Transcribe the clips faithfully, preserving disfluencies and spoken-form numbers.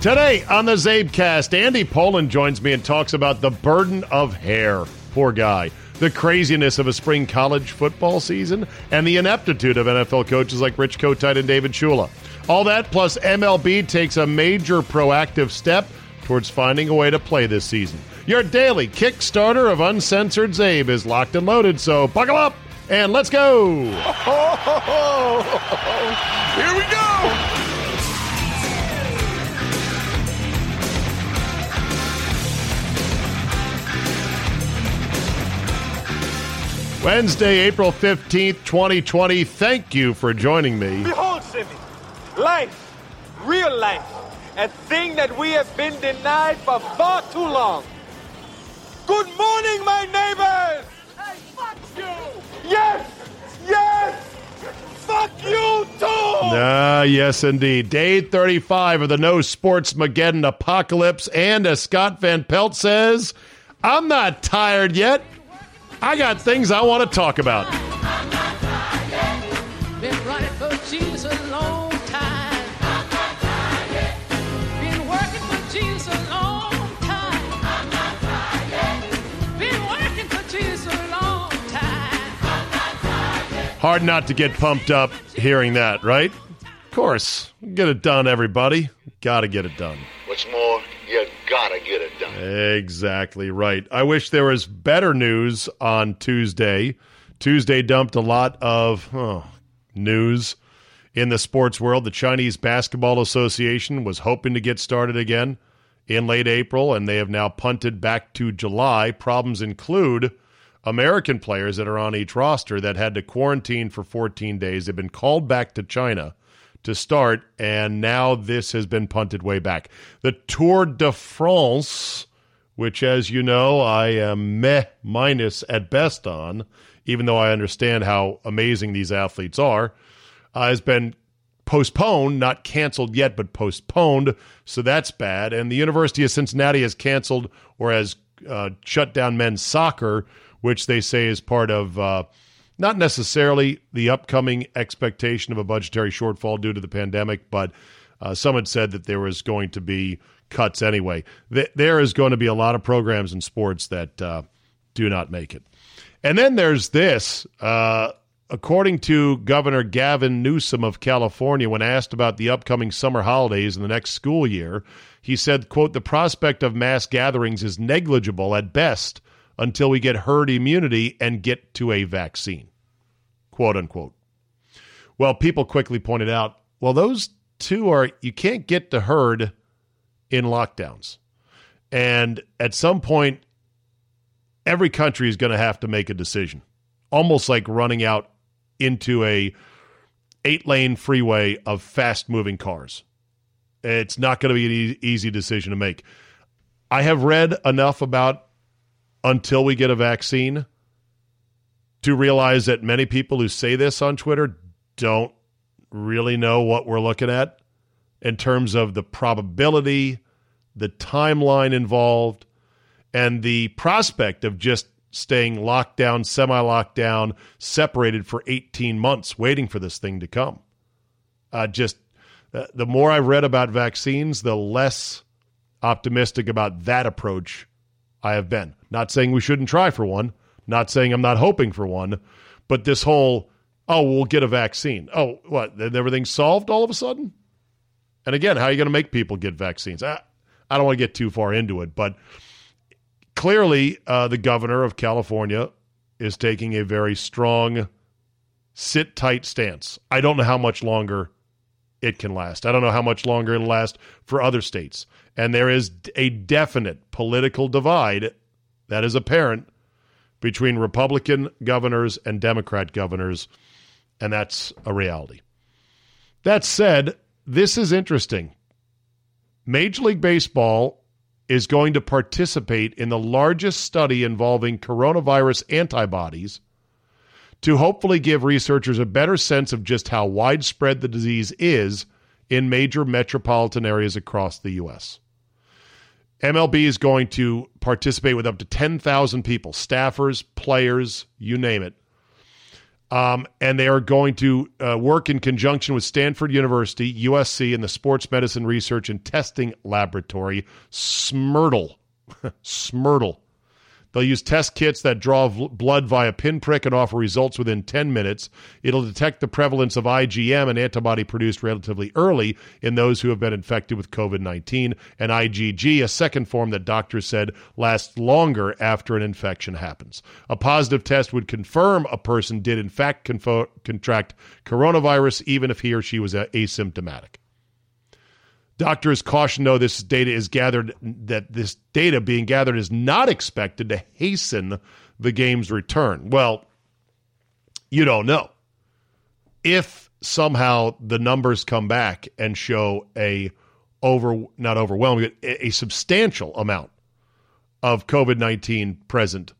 Today on the Czabe, Andy Pollin joins me and talks about the burden of hair. Poor guy. The craziness of a spring college football season and the ineptitude of N F L coaches like Rich Kotite and David Shula. All that plus M L B takes a major proactive step towards finding a way to play this season. Your daily Kickstarter of Uncensored Czabe is locked and loaded, so buckle up and let's go. Ho, ho, ho, ho. Here we go. Wednesday, April fifteenth, twenty twenty. Thank you for joining me. Behold, Simi, life, real life, a thing that we have been denied for far too long. Good morning, my neighbors! Hey, fuck you! Yes! Yes! Fuck you, too! Ah, yes, indeed. Day thirty-five of the No Sportsmageddon apocalypse, and as Scott Van Pelt says, I'm not tired yet. I got things I want to talk about. I'm not tired yet. Been running for Jesus a long time. I'm not tired yet. Been working for Jesus a long time. I'm not tired yet. Been working for Jesus a long time. I'm not tired yet. Hard not to get pumped up hearing that, right? Of course. Get it done, everybody. Gotta get it done. What's more, you gotta get it done. Exactly right. I wish there was better news on Tuesday. Tuesday dumped a lot of oh, news in the sports world. The Chinese Basketball Association was hoping to get started again in late April, and they have now punted back to July. Problems include American players that are on each roster that had to quarantine for fourteen days. They've been called back to China to start, and now this has been punted way back. The Tour de France, which, as you know, I am meh minus at best on, even though I understand how amazing these athletes are, uh, has been postponed, not canceled yet, but postponed, so that's bad. And the University of Cincinnati has canceled or has uh, shut down men's soccer, which they say is part of uh, not necessarily the upcoming expectation of a budgetary shortfall due to the pandemic, but uh, some had said that there was going to be cuts anyway. Th- there is going to be a lot of programs in sports that uh, do not make it. And then there's this. Uh, according to Governor Gavin Newsom of California, when asked about the upcoming summer holidays and the next school year, he said, quote, "The prospect of mass gatherings is negligible at best until we get herd immunity and get to a vaccine," quote unquote. Well, people quickly pointed out, well, those two are, you can't get to herd in lockdowns. And at some point, every country is going to have to make a decision, almost like running out into a eight-lane freeway of fast-moving cars. It's not going to be an easy decision to make. I have read enough about until we get a vaccine to realize that many people who say this on Twitter don't really know what we're looking at in terms of the probability, the timeline involved, and the prospect of just staying locked down, semi-locked down, separated for eighteen months, waiting for this thing to come. Uh, just uh, the more I've read about vaccines, the less optimistic about that approach I have been. Not saying we shouldn't try for one, not saying I'm not hoping for one, but this whole, oh, we'll get a vaccine. Oh, what, then everything's solved all of a sudden? And again, how are you going to make people get vaccines? I, I don't want to get too far into it, but clearly uh, the governor of California is taking a very strong sit-tight stance. I don't know how much longer it can last. I don't know how much longer it'll last for other states. And there is a definite political divide that is apparent between Republican governors and Democrat governors, and that's a reality. That said, this is interesting. Major League Baseball is going to participate in the largest study involving coronavirus antibodies to hopefully give researchers a better sense of just how widespread the disease is in major metropolitan areas across the U S M L B is going to participate with up to ten thousand people, staffers, players, you name it. Um, and they are going to uh, work in conjunction with Stanford University, U S C, and the Sports Medicine Research and Testing Laboratory, SMIRTL. SMIRTL. They'll use test kits that draw v- blood via pinprick and offer results within ten minutes. It'll detect the prevalence of I G M, an antibody produced relatively early in those who have been infected with covid nineteen, and I G G, a second form that doctors said lasts longer after an infection happens. A positive test would confirm a person did in fact confo- contract coronavirus, even if he or she was a- asymptomatic. Doctors caution, though, this data is gathered that this data being gathered is not expected to hasten the game's return. Well, you don't know. If somehow the numbers come back and show a over not overwhelming, but a substantial amount of covid nineteen present,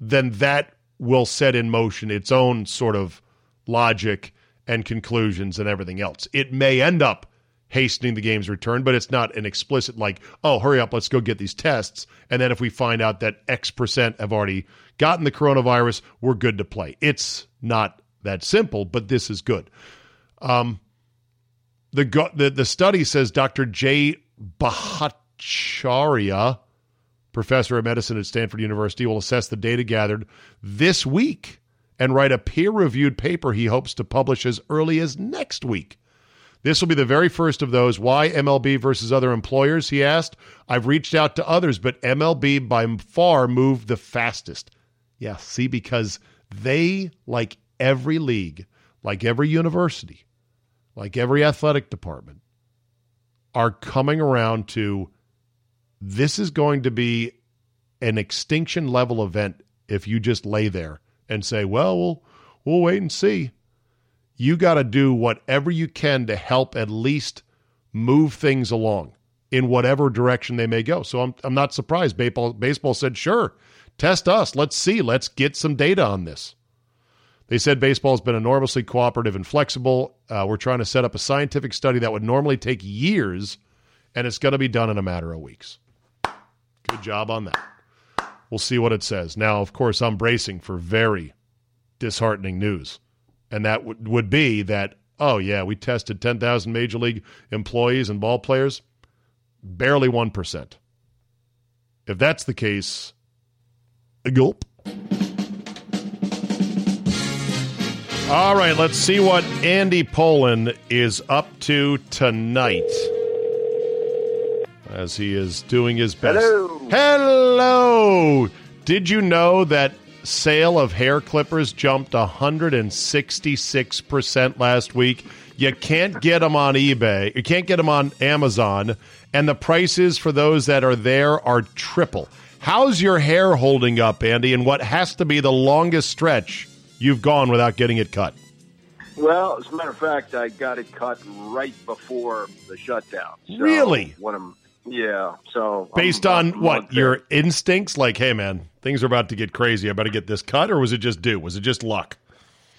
then that will set in motion its own sort of logic and conclusions and everything else. It may end up hastening the game's return, but it's not an explicit like, oh, hurry up, let's go get these tests. And then if we find out that X percent have already gotten the coronavirus, we're good to play. It's not that simple, but this is good. Um, the, go- the, the study says Doctor J. Bhattacharya, professor of medicine at Stanford University, will assess the data gathered this week and write a peer-reviewed paper he hopes to publish as early as next week. This will be the very first of those. Why M L B versus other employers, he asked. I've reached out to others, but M L B by far moved the fastest. Yeah, see, because they, like every league, like every university, like every athletic department, are coming around to this is going to be an extinction level event if you just lay there and say, well, we'll, we'll wait and see. You got to do whatever you can to help at least move things along in whatever direction they may go. So I'm I'm not surprised. Baseball, baseball said, sure, test us. Let's see. Let's get some data on this. They said baseball has been enormously cooperative and flexible. Uh, we're trying to set up a scientific study that would normally take years, and it's going to be done in a matter of weeks. Good job on that. We'll see what it says. Now, of course, I'm bracing for very disheartening news. And that w- would be that, oh, yeah, we tested ten thousand Major League employees and ballplayers, barely one percent. If that's the case, a gulp. All right, let's see what Andy Pollin is up to tonight as he is doing his best. Hello. Hello. Did you know that sale of hair clippers jumped one hundred sixty-six percent last week? You can't get them on eBay. You can't get them on Amazon. And the prices for those that are there are triple. How's your hair holding up, Andy, in what has to be the longest stretch you've gone without getting it cut? Well, as a matter of fact, I got it cut right before the shutdown. So really? What am Yeah. So based I'm, on I'm what your instincts, like, hey man, things are about to get crazy. I better get this cut, or was it just due? Was it just luck?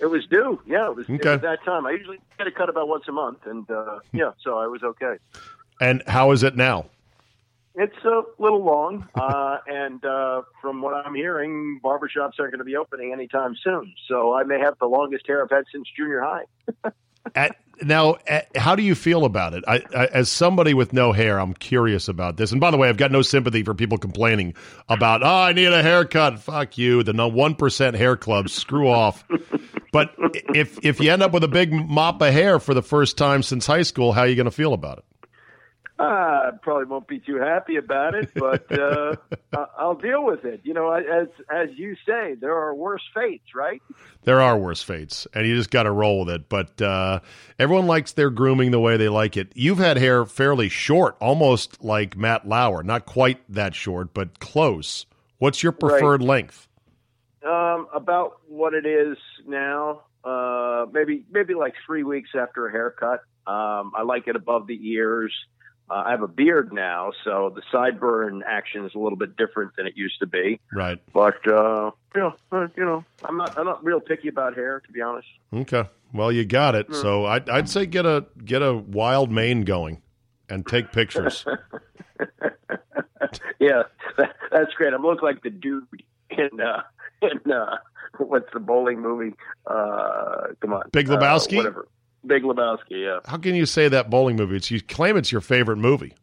It was due. Yeah, it was, okay. It was that time. I usually get a cut about once a month, and uh, yeah, so I was okay. And how is it now? It's a little long, uh, and uh, from what I'm hearing, barbershops aren't going to be opening anytime soon. So I may have the longest hair I've had since junior high. At, now, at, how do you feel about it? I, I, as somebody with no hair, I'm curious about this. And by the way, I've got no sympathy for people complaining about, oh, I need a haircut. Fuck you. The no one percent hair club. Screw off. But if if you end up with a big mop of hair for the first time since high school, how are you going to feel about it? I uh, probably won't be too happy about it, but uh, I'll deal with it. You know, as as you say, there are worse fates, right? There are worse fates, and you just got to roll with it. But uh, everyone likes their grooming the way they like it. You've had hair fairly short, almost like Matt Lauer. Not quite that short, but close. What's your preferred right. length? Um, about what it is now, uh, maybe maybe like three weeks after a haircut. Um, I like it above the ears. Uh, I have a beard now, so the sideburn action is a little bit different than it used to be. Right. But, uh, you know, uh, you know, I'm not I'm not real picky about hair, to be honest. Okay. Well, you got it. Mm. So I'd, I'd say get a get a wild mane going and take pictures. Yeah, that, that's great. I look like the dude in, uh, in uh, what's the bowling movie? Uh, come on. Big Lebowski? Uh, whatever. Big Lebowski, yeah. How can you say that bowling movie? It's, you claim it's your favorite movie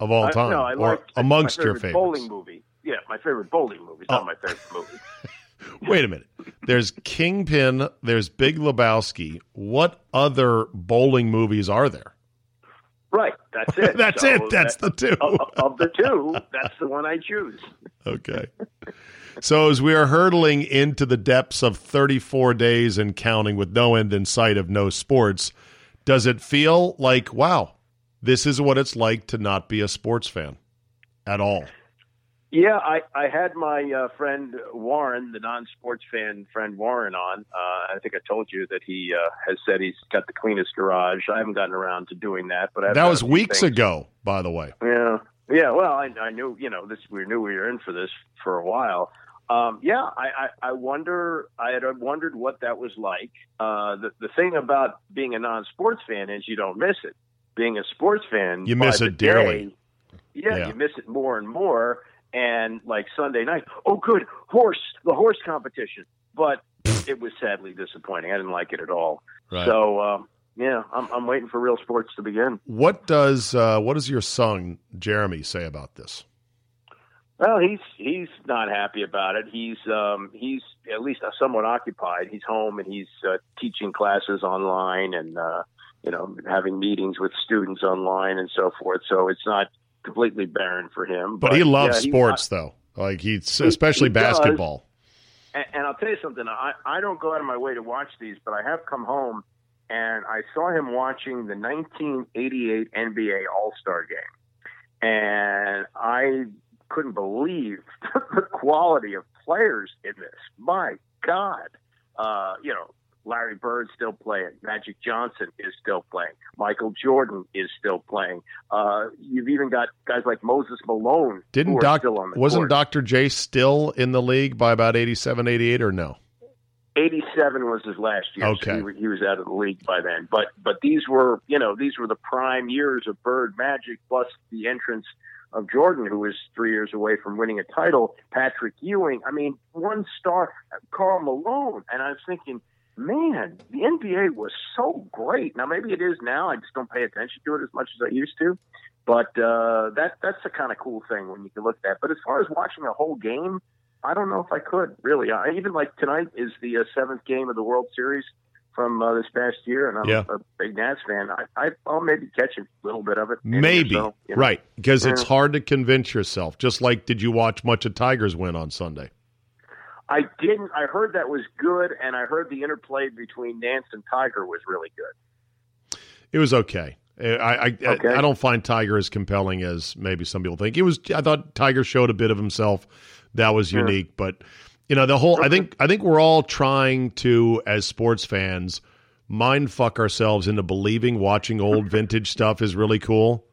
of all time, I, no, I or like, amongst my favorite your favorites. Bowling movie, yeah, my favorite bowling movie. It's oh. not my favorite movie. Wait a minute. There's Kingpin. There's Big Lebowski. What other bowling movies are there? Right. That's it. that's so it. That's that, the two. of, of the two, that's the one I choose. Okay. So as we are hurtling into the depths of thirty-four days and counting with no end in sight of no sports, does it feel like, wow, this is what it's like to not be a sports fan at all? Yeah, I, I had my uh, friend Warren, the non-sports fan friend Warren on. Uh, I think I told you that he uh, has said he's got the cleanest garage. I haven't gotten around to doing that. but I've That was weeks things. ago, by the way. Yeah. Yeah, well, I, I knew, you know, this. We knew we were in for this for a while. Um, yeah, I, I, I wonder. I had wondered what that was like. Uh, the the thing about being a non-sports fan is you don't miss it. Being a sports fan, you miss it dearly. Yeah, yeah, you miss it more and more. And like Sunday night, oh, good horse, the horse competition. But it was sadly disappointing. I didn't like it at all. Right. So. Um, Yeah, I'm, I'm waiting for real sports to begin. What does uh, what does your son Jeremy say about this? Well, he's he's not happy about it. He's um, he's at least somewhat occupied. He's home and he's uh, teaching classes online and uh, you know having meetings with students online and so forth. So it's not completely barren for him. But, but he loves yeah, sports not, though, like he's he, especially he basketball. And, and I'll tell you something. I, I don't go out of my way to watch these, but I have come home. And I saw him watching the nineteen eighty-eight N B A All-Star Game. And I couldn't believe the quality of players in this. My God. Uh, you know, Larry Bird's still playing. Magic Johnson is still playing. Michael Jordan is still playing. Uh, you've even got guys like Moses Malone. Didn't who are Doc, still on the wasn't court. Doctor J still in the league by about eighty-seven, eighty-eight or no? eighty-seven was his last year, okay. so he, he was out of the league by then. But but these were, you know, these were the prime years of Bird Magic, plus the entrance of Jordan, who was three years away from winning a title, Patrick Ewing. I mean, one star, Karl Malone. And I was thinking, man, the N B A was so great. Now, maybe it is now. I just don't pay attention to it as much as I used to. But uh, that that's the kind of cool thing when you can look at that. But as far as watching a whole game, I don't know if I could, really. I, even like tonight is the uh, seventh game of the World Series from uh, this past year, and I'm yeah. a big Nats fan. I, I, I'll maybe catch a little bit of it. Maybe, so, you know. Right, because yeah. it's hard to convince yourself. Just like did you watch much of Tiger's win on Sunday? I didn't. I heard that was good, and I heard the interplay between Nance and Tiger was really good. It was okay. I I, okay. I I don't find Tiger as compelling as maybe some people think. It was. I thought Tiger showed a bit of himself. That was unique, yeah. but you know the whole. I think I think we're all trying to, as sports fans, mind fuck ourselves into believing watching old vintage stuff is really cool,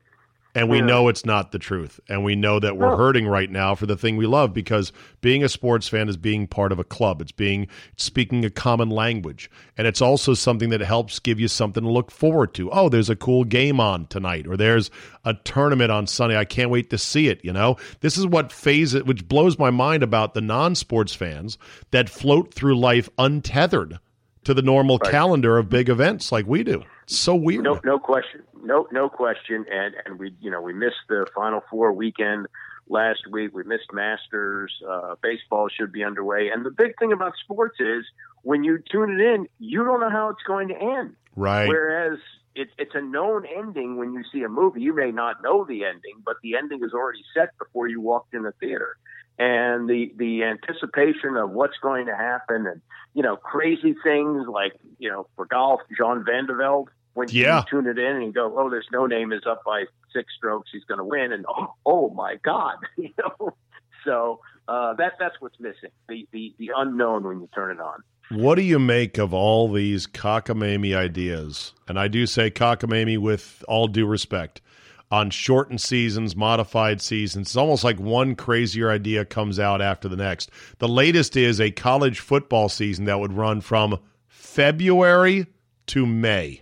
and we yeah. know it's not the truth, and we know that we're oh. hurting right now for the thing we love because being a sports fan is being part of a club. It's being speaking a common language, and it's also something that helps give you something to look forward to. Oh, there's a cool game on tonight, or there's a tournament on Sunday. I can't wait to see it. You know, this is what phase it, which blows my mind about the non-sports fans that float through life untethered to the normal right. calendar of big events like we do. It's so weird. No, no question. No, no question. And and we, you know, we missed the Final Four weekend last week. We missed Masters. Uh, baseball should be underway. And the big thing about sports is when you tune it in, you don't know how it's going to end. Right. Whereas It's it's a known ending when you see a movie. You may not know the ending, but the ending is already set before you walked in the theater. And the, the anticipation of what's going to happen and, you know, crazy things like, you know, for golf, John Van Der Velde, when yeah. you tune it in and go, oh, this no-name is up by six strokes, he's going to win, and oh, oh my God, you know. So uh, that that's what's missing, the, the the unknown when you turn it on. What do you make of all these cockamamie ideas? And I do say cockamamie with all due respect. On shortened seasons, modified seasons, it's almost like one crazier idea comes out after the next. The latest is a college football season that would run from February to May.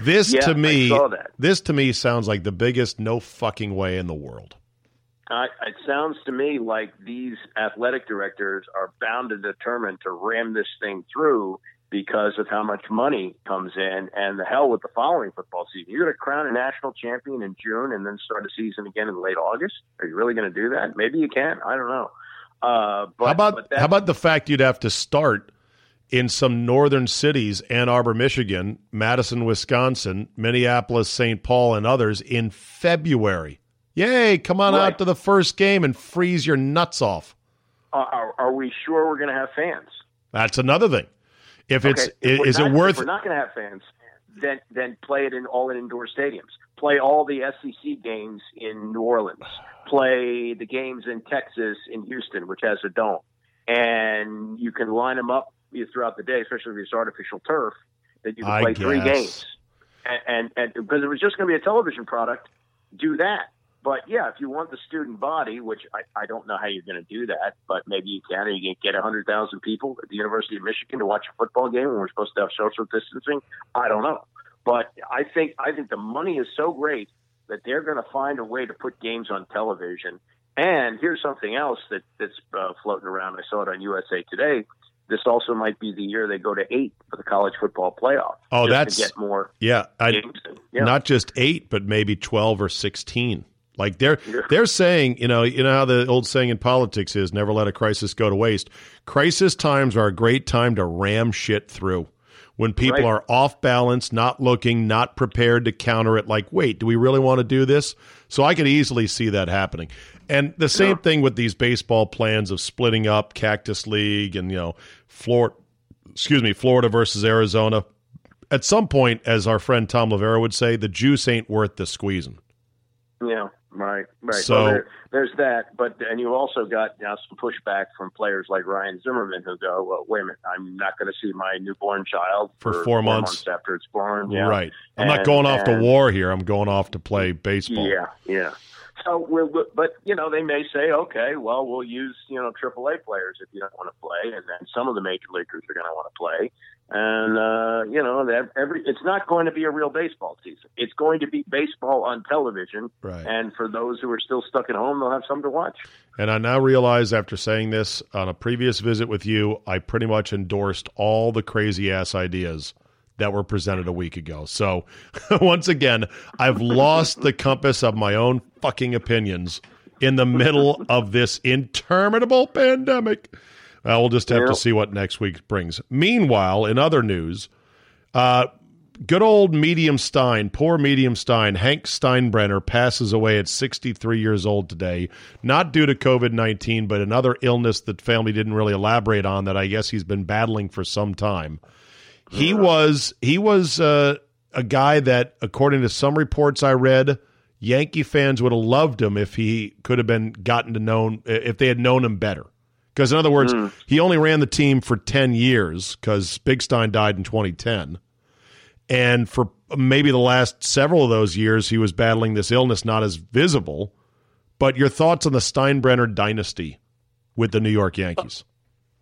This yeah, to me, I saw that. This to me sounds like the biggest no fucking way in the world. Uh, it sounds to me like these athletic directors are bound and determined to ram this thing through because of how much money comes in, and the hell with the following football season. You're going to crown a national champion in June and then start a season again in late August? Are you really going to do that? Maybe you can. I don't know. Uh, but, how about, but how about the fact you'd have to start in some northern cities, Ann Arbor, Michigan, Madison, Wisconsin, Minneapolis, Saint Paul, and others in February? Yay, come on right. out to the first game and freeze your nuts off. Uh, are, are we sure we're going to have fans? That's another thing. If it's okay, if is, is not, it worth if we're not going to have fans, then then play it in all in indoor stadiums. Play all the S E C games in New Orleans. Play the games in Texas, in Houston, which has a dome. And you can line them up throughout the day, especially if it's artificial turf, that you can play three games. And, and, and because it was just going to be a television product, do that. But, yeah, if you want the student body, which I, I don't know how you're going to do that, but maybe you can. Or you can get one hundred thousand people at the University of Michigan to watch a football game when we're supposed to have social distancing. I don't know. But I think I think the money is so great that they're going to find a way to put games on television. And here's something else that, that's uh, floating around. I saw it on U S A Today. This also might be the year they go to eight for the college football playoff. Oh, that's – to get more yeah, I, games and, yeah. Not just eight, but maybe twelve or sixteen. Like they're they're saying, you know, you know how the old saying in politics is, never let a crisis go to waste. Crisis times are a great time to ram shit through when people right. are off balance, not looking, not prepared to counter it. Like, wait, do we really want to do this? So I could easily see that happening. And the same yeah. thing with these baseball plans of splitting up Cactus League and, you know, Florida, excuse me, Florida versus Arizona. At some point, as our friend Tom Lavera would say, the juice ain't worth the squeezing. Yeah. Right, right. So well, there, there's that, but and you also got now some pushback from players like Ryan Zimmerman who go, well, "Wait a minute, I'm not going to see my newborn child for, for four, four months. months after it's born." Yeah. Right. I'm and, not going off and, to war here. I'm going off to play baseball. Yeah, yeah. So, we'll, but you know, they may say, "Okay, well, we'll use you know triple A players if you don't want to play," and then some of the major leaguers are going to want to play. And, uh, you know, that every it's not going to be a real baseball season. It's going to be baseball on television. Right. And for those who are still stuck at home, they'll have something to watch. And I now realize after saying this on a previous visit with you, I pretty much endorsed all the crazy-ass ideas that were presented a week ago. So, once again, I've lost the compass of my own fucking opinions in the middle of this interminable pandemic. Uh, we'll just have to see what next week brings. Meanwhile, in other news, uh, good old Medium Stein, poor Medium Stein, Hank Steinbrenner passes away at sixty-three years old today, not due to COVID nineteen, but another illness that family didn't really elaborate on that I guess he's been battling for some time. He was, he was uh, a guy that, according to some reports I read, Yankee fans would have loved him if he could have been gotten to known, if they had known him better. Because, in other words, mm. he only ran the team for ten years because Big Stein died in twenty ten. And for maybe the last several of those years, he was battling this illness, not as visible. But your thoughts on the Steinbrenner dynasty with the New York Yankees?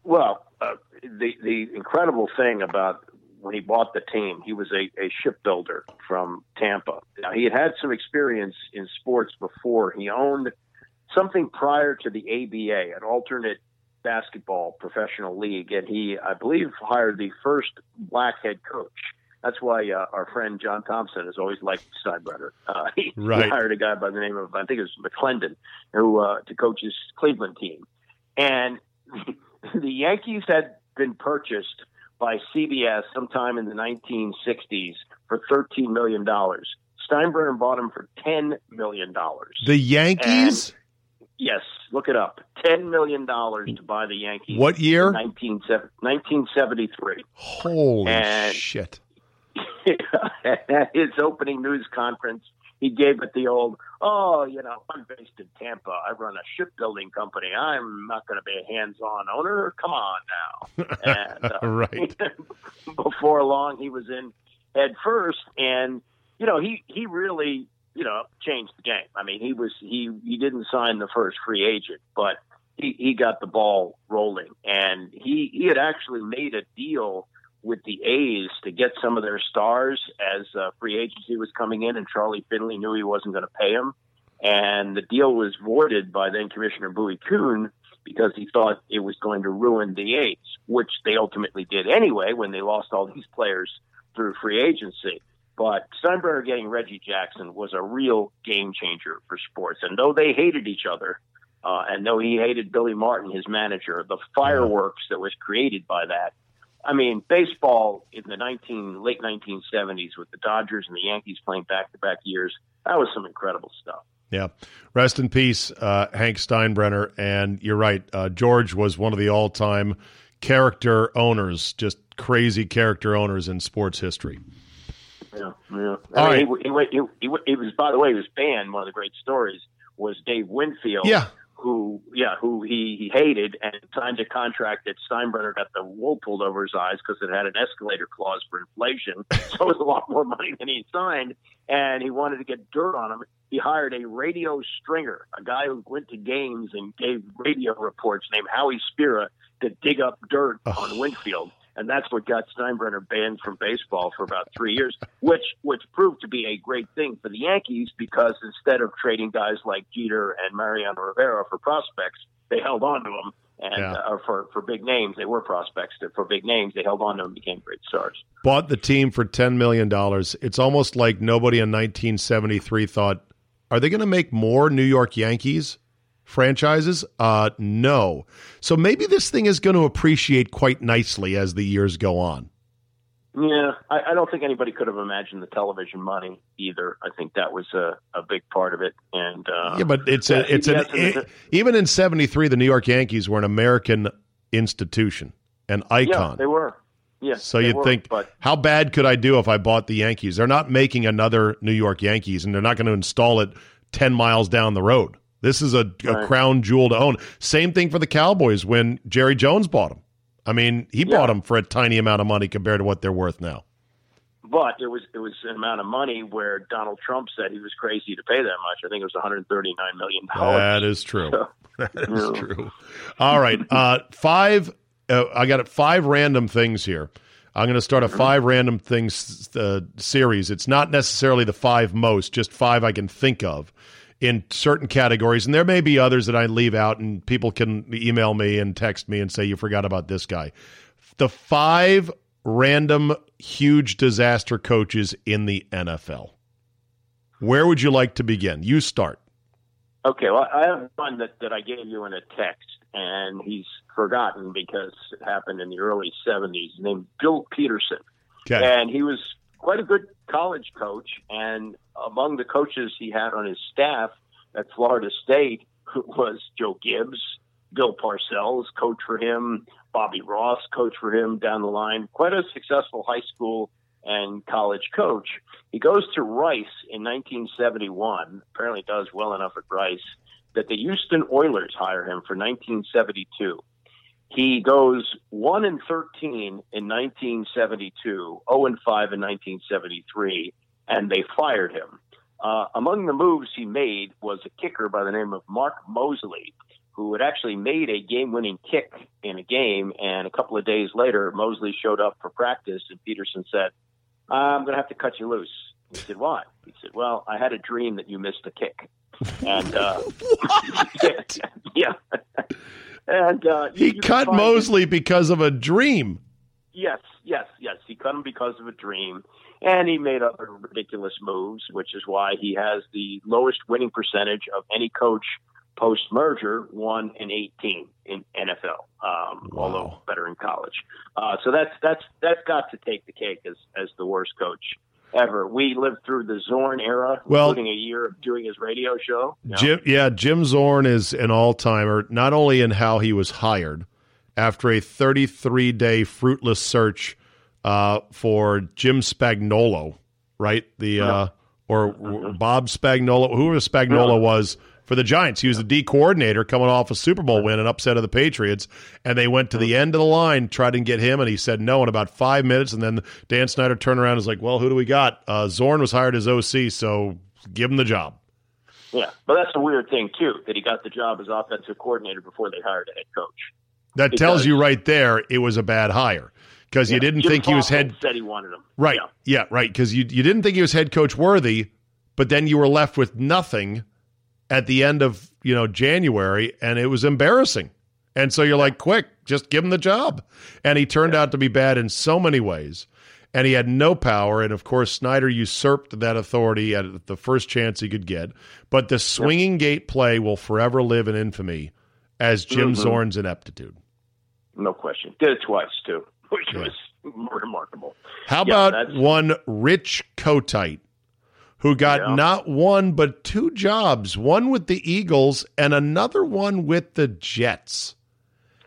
Well, uh, the, the incredible thing about when he bought the team, he was a, a shipbuilder from Tampa. Now, he had had some experience in sports before. He owned something prior to the A B A, an alternate basketball professional league, and he, I believe, hired the first black head coach. That's why uh, our friend John Thompson has always liked Steinbrenner. Uh, he, right. he hired a guy by the name of, I think it was McClendon, who uh, to coach his Cleveland team. And the Yankees had been purchased by C B S sometime in the nineteen sixties for thirteen million dollars. Steinbrenner bought him for ten million dollars. The Yankees? And, yes. Look it up. ten million dollars to buy the Yankees. What year? nineteen seventy-three. Holy and, shit. At his opening news conference, he gave it the old, oh, you know, I'm based in Tampa. I run a shipbuilding company. I'm not going to be a hands-on owner. Come on now. And, uh, right. Before long, he was in head first, and, you know, he, he really, you know, changed the game. I mean, he was he, he didn't sign the first free agent, but he, he got the ball rolling. And he, he had actually made a deal with the A's to get some of their stars as uh, free agency was coming in, and Charlie Finley knew he wasn't going to pay him. And the deal was voided by then Commissioner Bowie Kuhn because he thought it was going to ruin the A's, which they ultimately did anyway when they lost all these players through free agency. But Steinbrenner getting Reggie Jackson was a real game changer for sports. And though they hated each other, uh, and though he hated Billy Martin, his manager, the fireworks that was created by that, I mean, baseball in the nineteen late nineteen seventies with the Dodgers and the Yankees playing back-to-back years, that was some incredible stuff. Yeah. Rest in peace, uh, Hank Steinbrenner. And you're right, uh, George was one of the all-time character owners, just crazy character owners in sports history. Yeah, yeah. I mean, right. he, he, he, he, he was, by the way, he was banned. One of the great stories was Dave Winfield. Yeah. Who, yeah, who he, he hated and signed a contract that Steinbrenner got the wool pulled over his eyes because it had an escalator clause for inflation. So it was a lot more money than he signed, and he wanted to get dirt on him. He hired a radio stringer, a guy who went to games and gave radio reports named Howie Spira to dig up dirt oh. on Winfield. And that's what got Steinbrenner banned from baseball for about three years, which which proved to be a great thing for the Yankees because instead of trading guys like Jeter and Mariano Rivera for prospects, they held on to them. And yeah. uh, for, for big names, they were prospects. For big names, they held on to them and became great stars. Bought the team for ten million dollars. It's almost like nobody in nineteen seventy-three thought, are they going to make more New York Yankees franchises? Uh, no. So maybe this thing is going to appreciate quite nicely as the years go on. Yeah, I, I don't think anybody could have imagined the television money either. I think that was a, a big part of it. And uh, yeah, but it's a, it's an it, even in seventy-three, the New York Yankees were an American institution, an icon. Yeah, they were. Yeah. So you would think, but how bad could I do if I bought the Yankees? They're not making another New York Yankees, and they're not going to install it ten miles down the road. This is a, a right. crown jewel to own. Same thing for the Cowboys when Jerry Jones bought them. I mean, he yeah. bought them for a tiny amount of money compared to what they're worth now. But it was it was an amount of money where Donald Trump said he was crazy to pay that much. I think it was one hundred thirty-nine million dollars. That is true. So, that is yeah. true. All right. Uh, five. Uh, I got five random things here. I'm going to start a five random things uh, series. It's not necessarily the five most, just five I can think of in certain categories, and there may be others that I leave out, and people can email me and text me and say, you forgot about this guy. The five random huge disaster coaches in the N F L. Where would you like to begin? You start. Okay, well, I have one that, that I gave you in a text, and he's forgotten because it happened in the early seventies, named Bill Peterson. Okay. And he was quite a good college coach, and among the coaches he had on his staff at Florida State was Joe Gibbs, Bill Parcells, coach for him, Bobby Ross, coach for him down the line. Quite a successful high school and college coach. He goes to Rice in nineteen seventy-one, apparently does well enough at Rice, that the Houston Oilers hire him for nineteen seventy-two. He goes one and thirteen in nineteen seventy two, zero and five in nineteen seventy three, and they fired him. Uh, among the moves he made was a kicker by the name of Mark Mosley, who had actually made a game winning kick in a game, and a couple of days later Mosley showed up for practice and Peterson said, I'm gonna have to cut you loose. He said, why? He said, well, I had a dream that you missed a kick. And uh what? yeah. And, uh, he cut Mosley him. because of a dream. Yes, yes, yes. He cut him because of a dream. And he made other ridiculous moves, which is why he has the lowest winning percentage of any coach post-merger, one in eighteen in N F L, um, wow. although better in college. Uh, so that's that's that's got to take the cake as, as the worst coach. ever. We lived through the Zorn era, well, including a year of doing his radio show. No. Jim, yeah, Jim Zorn is an all-timer, not only in how he was hired after a thirty-three day fruitless search uh, for Jim Spagnolo, right? The uh, or mm-hmm. Bob Spagnolo, whoever Spagnolo mm-hmm. was for the Giants. He was the D coordinator coming off a Super Bowl win and upset of the Patriots, and they went to the end of the line, tried to get him, and he said no in about five minutes, and then Dan Snyder turned around and was like, well, who do we got? Uh, Zorn was hired as O C, so give him the job. Yeah, but that's the weird thing, too, that he got the job as offensive coordinator before they hired a head coach. That because, tells you right there it was a bad hire. Because yeah, you didn't Jim think Paul he was head – said he wanted him. Right, yeah, yeah right, because you, you didn't think he was head coach worthy, but then you were left with nothing – at the end of, you know, January, and it was embarrassing. And so you're like, quick, just give him the job. And he turned yeah. out to be bad in so many ways, and he had no power. And, of course, Snyder usurped that authority at the first chance he could get. But the swinging gate play will forever live in infamy as Jim mm-hmm. Zorn's ineptitude. No question. Did it twice, too, which yeah. was remarkable. How yeah, about one Rich Kotite, who got yeah. not one but two jobs, one with the Eagles and another one with the Jets.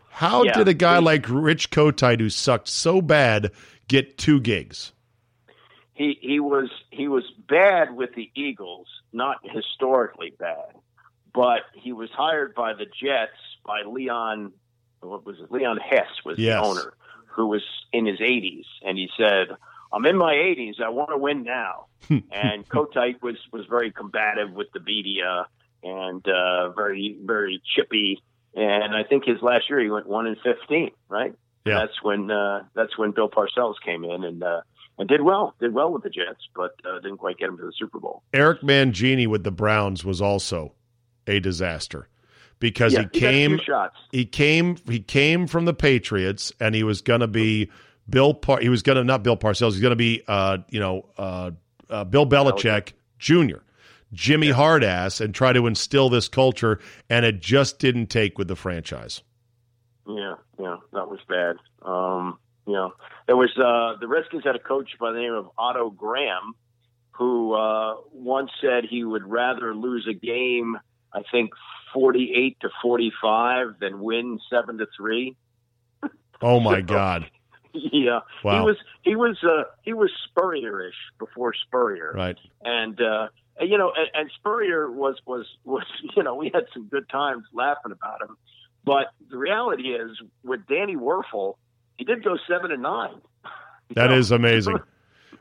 How yeah. did a guy he, like Rich Kotite, who sucked so bad, get two gigs? He he was he was bad with the Eagles, not historically bad, but he was hired by the Jets by Leon, what was it? Leon Hess was yes. the owner, who was in his eighties, and he said, I'm in my eighties. I want to win now. And Kotite was, was very combative with the media and uh, very, very chippy. And I think his last year he went one and fifteen, right? Yeah. That's when uh, that's when Bill Parcells came in and uh, and did well, did well with the Jets, but uh, didn't quite get him to the Super Bowl. Eric Mangini with the Browns was also a disaster because yeah, he, he came he came he came from the Patriots, and he was going to be. Bill, Par- he was going to not Bill Parcells. He's going to be, uh, you know, uh, uh, Bill Belichick Junior, Jimmy yeah. Hardass, and try to instill this culture, and it just didn't take with the franchise. Yeah, yeah, that was bad. Um, you know, there was uh, the Redskins had a coach by the name of Otto Graham, who uh, once said he would rather lose a game, I think forty-eight to forty-five, than win seven to three. Oh my God. Yeah, wow. he was he was uh, he was Spurrier-ish before Spurrier, right? And uh, you know, and, and Spurrier was was was you know, we had some good times laughing about him, but the reality is with Danny Werfel, he did go seven and nine. That know? is amazing.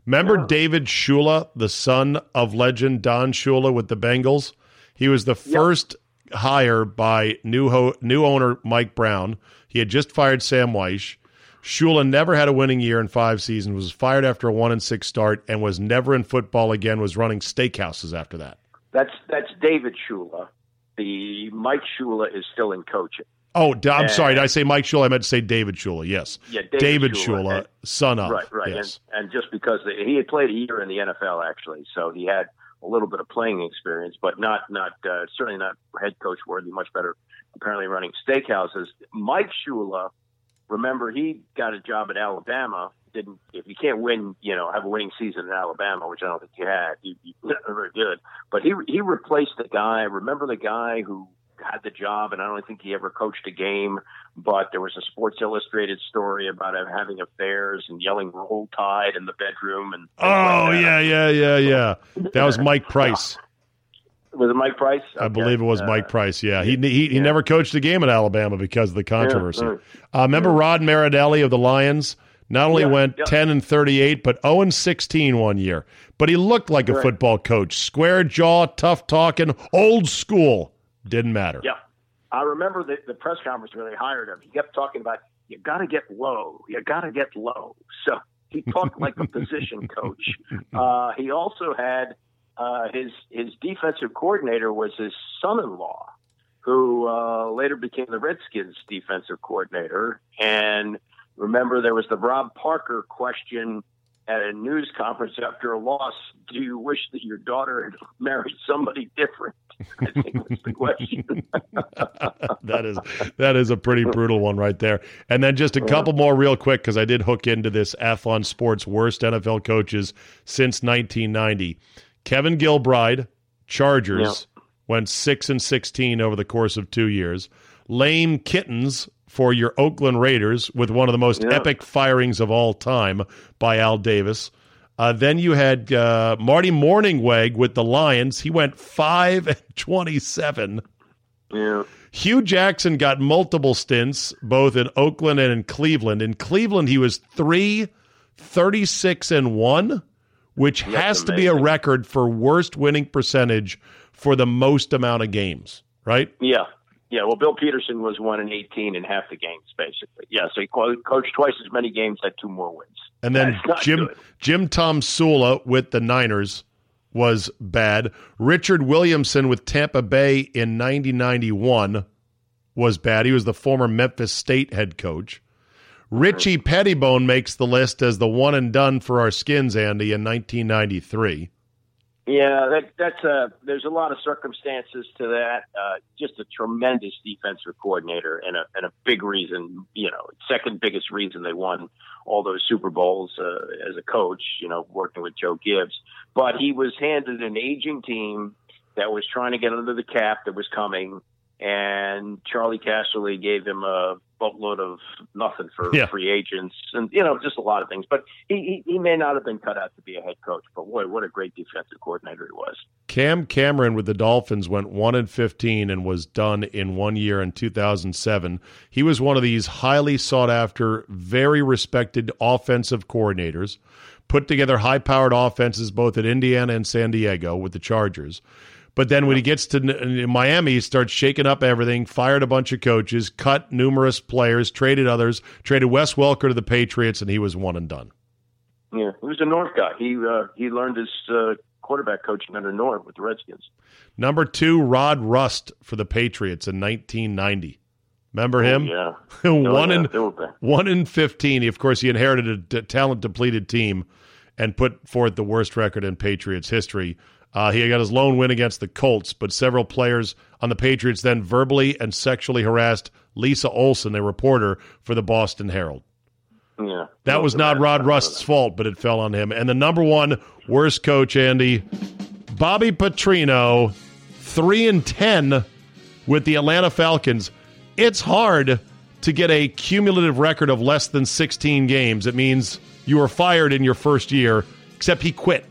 Remember yeah. David Shula, the son of legend Don Shula with the Bengals? He was the first yep. hire by new ho- new owner Mike Brown. He had just fired Sam Wyche. Shula never had a winning year in five seasons, was fired after a one and six start, and was never in football again, was running steakhouses after that. That's that's David Shula. The Mike Shula is still in coaching. Oh, I'm and, sorry. Did I say Mike Shula? I meant to say David Shula, yes. Yeah, David, David Shula, Shula and, son of. Right, right. Yes. And, and just because the, he had played a year in the N F L, actually, so he had a little bit of playing experience, but not, not uh, certainly not head coach worthy, much better apparently running steakhouses. Mike Shula, remember, he got a job at Alabama. Didn't if you can't win, you know, have a winning season in Alabama, which I don't think you had. You, you very good, but he he replaced the guy. Remember the guy who had the job, and I don't think he ever coached a game. But there was a Sports Illustrated story about him having affairs and yelling "Roll Tide" in the bedroom. And oh like yeah, yeah, yeah, yeah. That was Mike Price. Was it Mike Price? Okay. I believe it was uh, Mike Price, yeah. He he, he yeah. never coached a game at Alabama because of the controversy. Yeah, yeah. Uh, remember yeah. Rod Maradaly of the Lions? Not only yeah, went yeah. ten and thirty-eight, but oh and sixteen one year. But he looked like a right. football coach. Square jaw, tough talking, old school. Didn't matter. Yeah. I remember the, the press conference where they hired him. He kept talking about, you got to get low. You got to get low. So he talked like a position coach. Uh, he also had... Uh, his his defensive coordinator was his son-in-law, who uh, later became the Redskins' defensive coordinator. And remember, there was the Rob Parker question at a news conference after a loss: do you wish that your daughter had married somebody different? I think was the question. that is that is a pretty brutal one right there. And then just a couple more real quick, because I did hook into this F on Sports worst N F L coaches since nineteen ninety. Kevin Gilbride, Chargers, yep. went six and sixteen over the course of two years. Lame Kittens for your Oakland Raiders with one of the most yep. epic firings of all time by Al Davis. Uh, then you had uh, Marty Morningweg with the Lions. He went five and twenty-seven. Yeah. Hugh Jackson got multiple stints, both in Oakland and in Cleveland. In Cleveland, he was three thirty-six and one, which That's has amazing. to be a record for worst winning percentage for the most amount of games, right? Yeah. Yeah, well, Bill Peterson was one and eighteen in half the games, basically. Yeah, so he co- coached twice as many games, had two more wins. And then Jim good. Jim Tom Sula with the Niners was bad. Richard Williamson with Tampa Bay in ninety ninety-one was bad. He was the former Memphis State head coach. Richie Pettibone makes the list as the one and done for our Skins, Andy, in nineteen ninety-three. Yeah, that, that's a, there's a lot of circumstances to that. Uh, just a tremendous defensive coordinator and a, and a big reason, you know, second biggest reason they won all those Super Bowls uh, as a coach, you know, working with Joe Gibbs. But he was handed an aging team that was trying to get under the cap that was coming. And Charlie Casserly gave him a boatload of nothing for yeah. free agents and, you know, just a lot of things. But he, he he may not have been cut out to be a head coach, but boy, what a great defensive coordinator he was. Cam Cameron with the Dolphins went one and fifteen and was done in one year in two thousand seven. He was one of these highly sought-after, very respected offensive coordinators, put together high-powered offenses both at Indiana and San Diego with the Chargers. But then when he gets to Miami, he starts shaking up everything, fired a bunch of coaches, cut numerous players, traded others, traded Wes Welker to the Patriots, and he was one and done. Yeah, he was a North guy. He uh, he learned his uh, quarterback coaching under North with the Redskins. Number two, Rod Rust for the Patriots in nineteen ninety. Remember him? Oh, yeah. one, no, and, no, one and fifteen. He, of course, he inherited a d- talent-depleted team and put forth the worst record in Patriots history. Uh, he got his lone win against the Colts, but several players on the Patriots then verbally and sexually harassed Lisa Olsen, a reporter for the Boston Herald. Yeah, that was not Rod Rust's fault, but it fell on him. And the number one worst coach, Andy, Bobby Petrino, three and ten with the Atlanta Falcons. It's hard to get a cumulative record of less than sixteen games. It means you were fired in your first year, except he quit.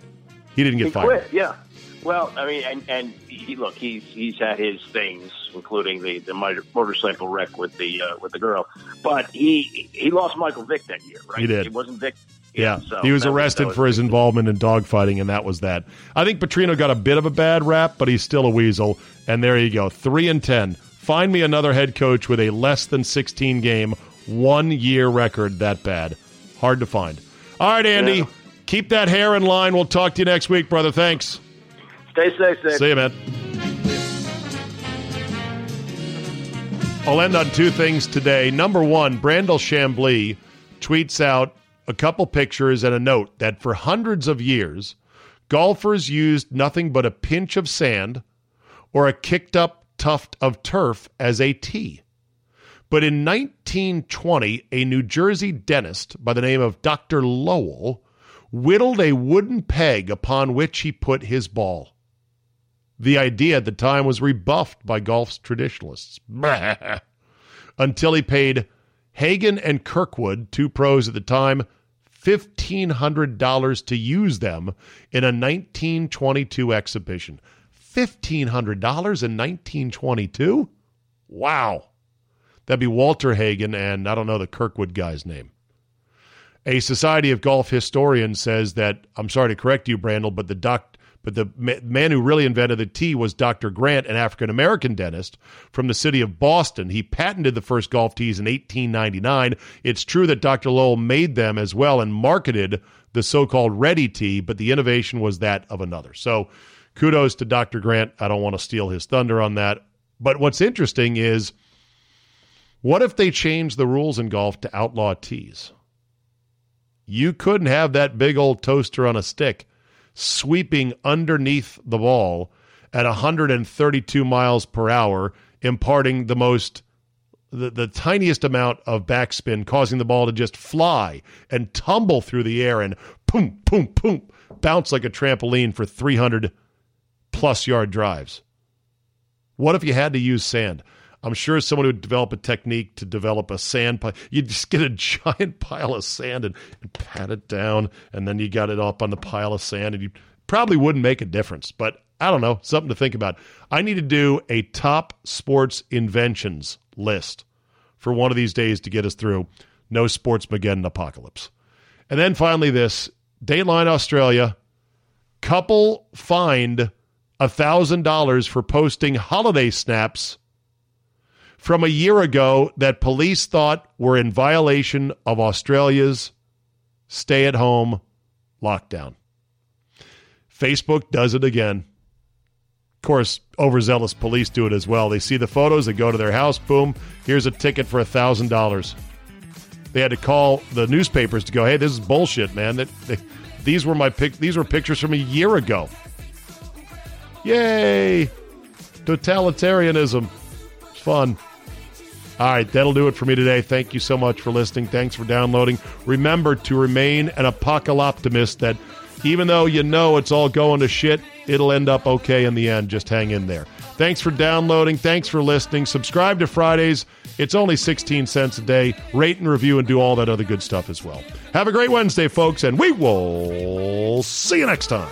He didn't get he fired. Quit, yeah. Well, I mean, and, and he, look, he's he's had his things, including the, the motorcycle wreck with the uh, with the girl. But he he lost Michael Vick that year, right? He did. It wasn't Vick. Yeah, yeah. So he was arrested was, for his involvement in dogfighting, and that was that. I think Petrino got a bit of a bad rap, but he's still a weasel. And there you go, three and ten. Find me another head coach with a less than sixteen game, one year record that bad. Hard to find. All right, Andy, yeah. keep that hair in line. We'll talk to you next week, brother. Thanks. Stay safe, Dave. See you, man. I'll end on two things today. Number one, Brandel Chambly tweets out a couple pictures and a note that for hundreds of years, golfers used nothing but a pinch of sand or a kicked-up tuft of turf as a tee. But in nineteen twenty, a New Jersey dentist by the name of Doctor Lowell whittled a wooden peg upon which he put his ball. The idea at the time was rebuffed by golf's traditionalists. Until he paid Hagen and Kirkwood, two pros at the time, fifteen hundred dollars to use them in a nineteen twenty-two exhibition. fifteen hundred dollars in nineteen twenty-two? Wow. That'd be Walter Hagen and I don't know the Kirkwood guy's name. A Society of Golf Historians says that, I'm sorry to correct you, Brandel, but the doc, but the ma- man who really invented the tee was Doctor Grant, an African-American dentist from the city of Boston. He patented the first golf tees in eighteen ninety-nine. It's true that Doctor Lowell made them as well and marketed the so-called ready tee, but the innovation was that of another. So kudos to Doctor Grant. I don't want to steal his thunder on that. But what's interesting is, what if they change the rules in golf to outlaw tees? You couldn't have that big old toaster on a stick sweeping underneath the ball at one hundred thirty-two miles per hour, imparting the most, the, the tiniest amount of backspin, causing the ball to just fly and tumble through the air and boom, boom, boom, bounce like a trampoline for three hundred plus yard drives. What if you had to use sand? I'm sure someone would develop a technique to develop a sand pile. You'd just get a giant pile of sand and, and pat it down, and then you got it up on the pile of sand, and you probably wouldn't make a difference. But I don't know, something to think about. I need to do a top sports inventions list for one of these days to get us through no Sportsmageddon apocalypse. And then finally this, Dateline Australia, couple fined one thousand dollars for posting holiday snaps from a year ago that police thought were in violation of Australia's stay-at-home lockdown. Facebook does it again. Of course, overzealous police do it as well. They see the photos, they go to their house, boom, here's a ticket for one thousand dollars. They had to call the newspapers to go, hey, this is bullshit, man. That they, these were my pic- these were pictures from a year ago. Yay! Totalitarianism. It's fun. All right, that'll do it for me today. Thank you so much for listening. Thanks for downloading. Remember to remain an apocalyptimist that even though you know it's all going to shit, it'll end up okay in the end. Just hang in there. Thanks for downloading. Thanks for listening. Subscribe to Fridays. It's only sixteen cents a day. Rate and review and do all that other good stuff as well. Have a great Wednesday, folks, and we will see you next time.